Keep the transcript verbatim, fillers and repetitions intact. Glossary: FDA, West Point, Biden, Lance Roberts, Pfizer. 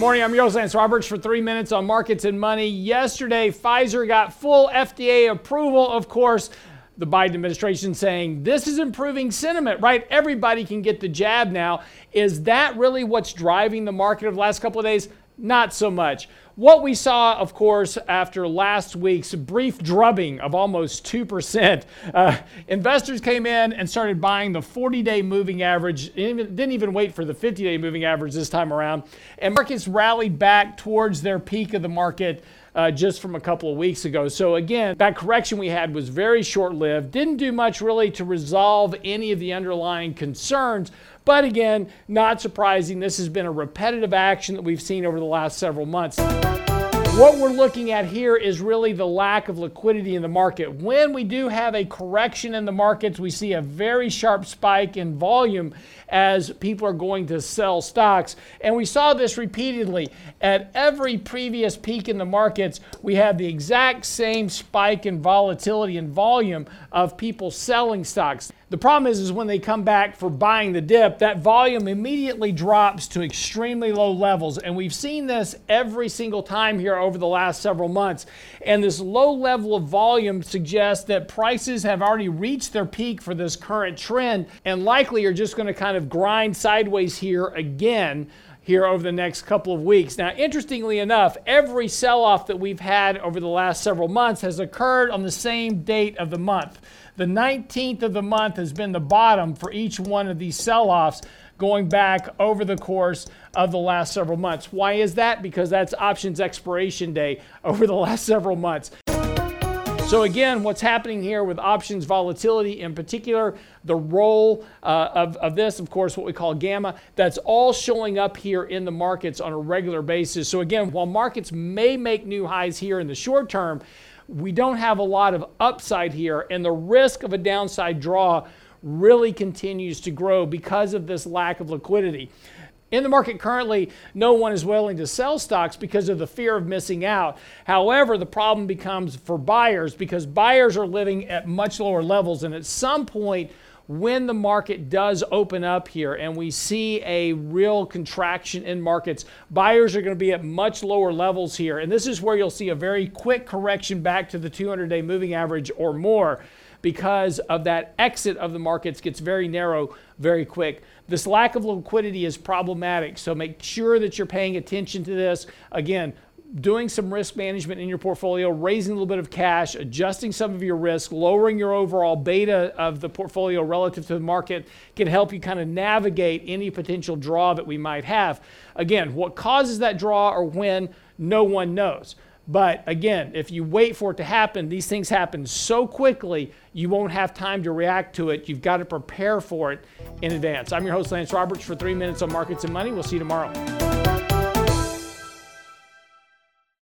morning. I'm your host, Lance Roberts, for three minutes on markets and money. Yesterday, Pfizer got full F D A approval, of course. The Biden administration saying this is improving sentiment, right? Everybody can get the jab now. Is that really what's driving the market of the last couple of days? Not so much. What we saw, of course, after last week's brief drubbing of almost two percent, uh, investors came in and started buying the forty-day moving average, didn't even wait for the fifty-day moving average this time around, and markets rallied back towards their peak of the market Uh, just from a couple of weeks ago. So again, that correction we had was very short-lived, didn't do much really to resolve any of the underlying concerns. But again, not surprising, this has been a repetitive action that we've seen over the last several months. What we're looking at here is really the lack of liquidity in the market. When we do have a correction in the markets, we see a very sharp spike in volume as people are going to sell stocks. And we saw this repeatedly. At every previous peak in the markets, we have the exact same spike in volatility and volume of people selling stocks. The problem is, is when they come back for buying the dip, that volume immediately drops to extremely low levels. And we've seen this every single time here over the last several months. And this low level of volume suggests that prices have already reached their peak for this current trend and likely are just going to kind of grind sideways here again here over the next couple of weeks. Now, interestingly enough, every sell-off that we've had over the last several months has occurred on the same date of the month. The nineteenth of the month has been the bottom for each one of these sell-offs going back over the course of the last several months. Why is that? Because that's options expiration day over the last several months. So again, what's happening here with options volatility in particular, the role uh, of, of this, of course, what we call gamma, that's all showing up here in the markets on a regular basis. So again, while markets may make new highs here in the short term, we don't have a lot of upside here, and the risk of a downside draw really continues to grow because of this lack of liquidity. In the market currently, no one is willing to sell stocks because of the fear of missing out. However, the problem becomes for buyers because buyers are living at much lower levels. And at some point, when the market does open up here and we see a real contraction in markets, buyers are going to be at much lower levels here. And this is where you'll see a very quick correction back to the two hundred day moving average or more, because of that exit of the markets gets very narrow very quick. This lack of liquidity is problematic, so make sure that you're paying attention to this. Again, doing some risk management in your portfolio, raising a little bit of cash, adjusting some of your risk, lowering your overall beta of the portfolio relative to the market can help you kind of navigate any potential draw that we might have. Again, what causes that draw or when, no one knows. But again, if you wait for it to happen, these things happen so quickly, you won't have time to react to it. You've got to prepare for it in advance. I'm your host, Lance Roberts, for three minutes on markets and money. We'll see you tomorrow.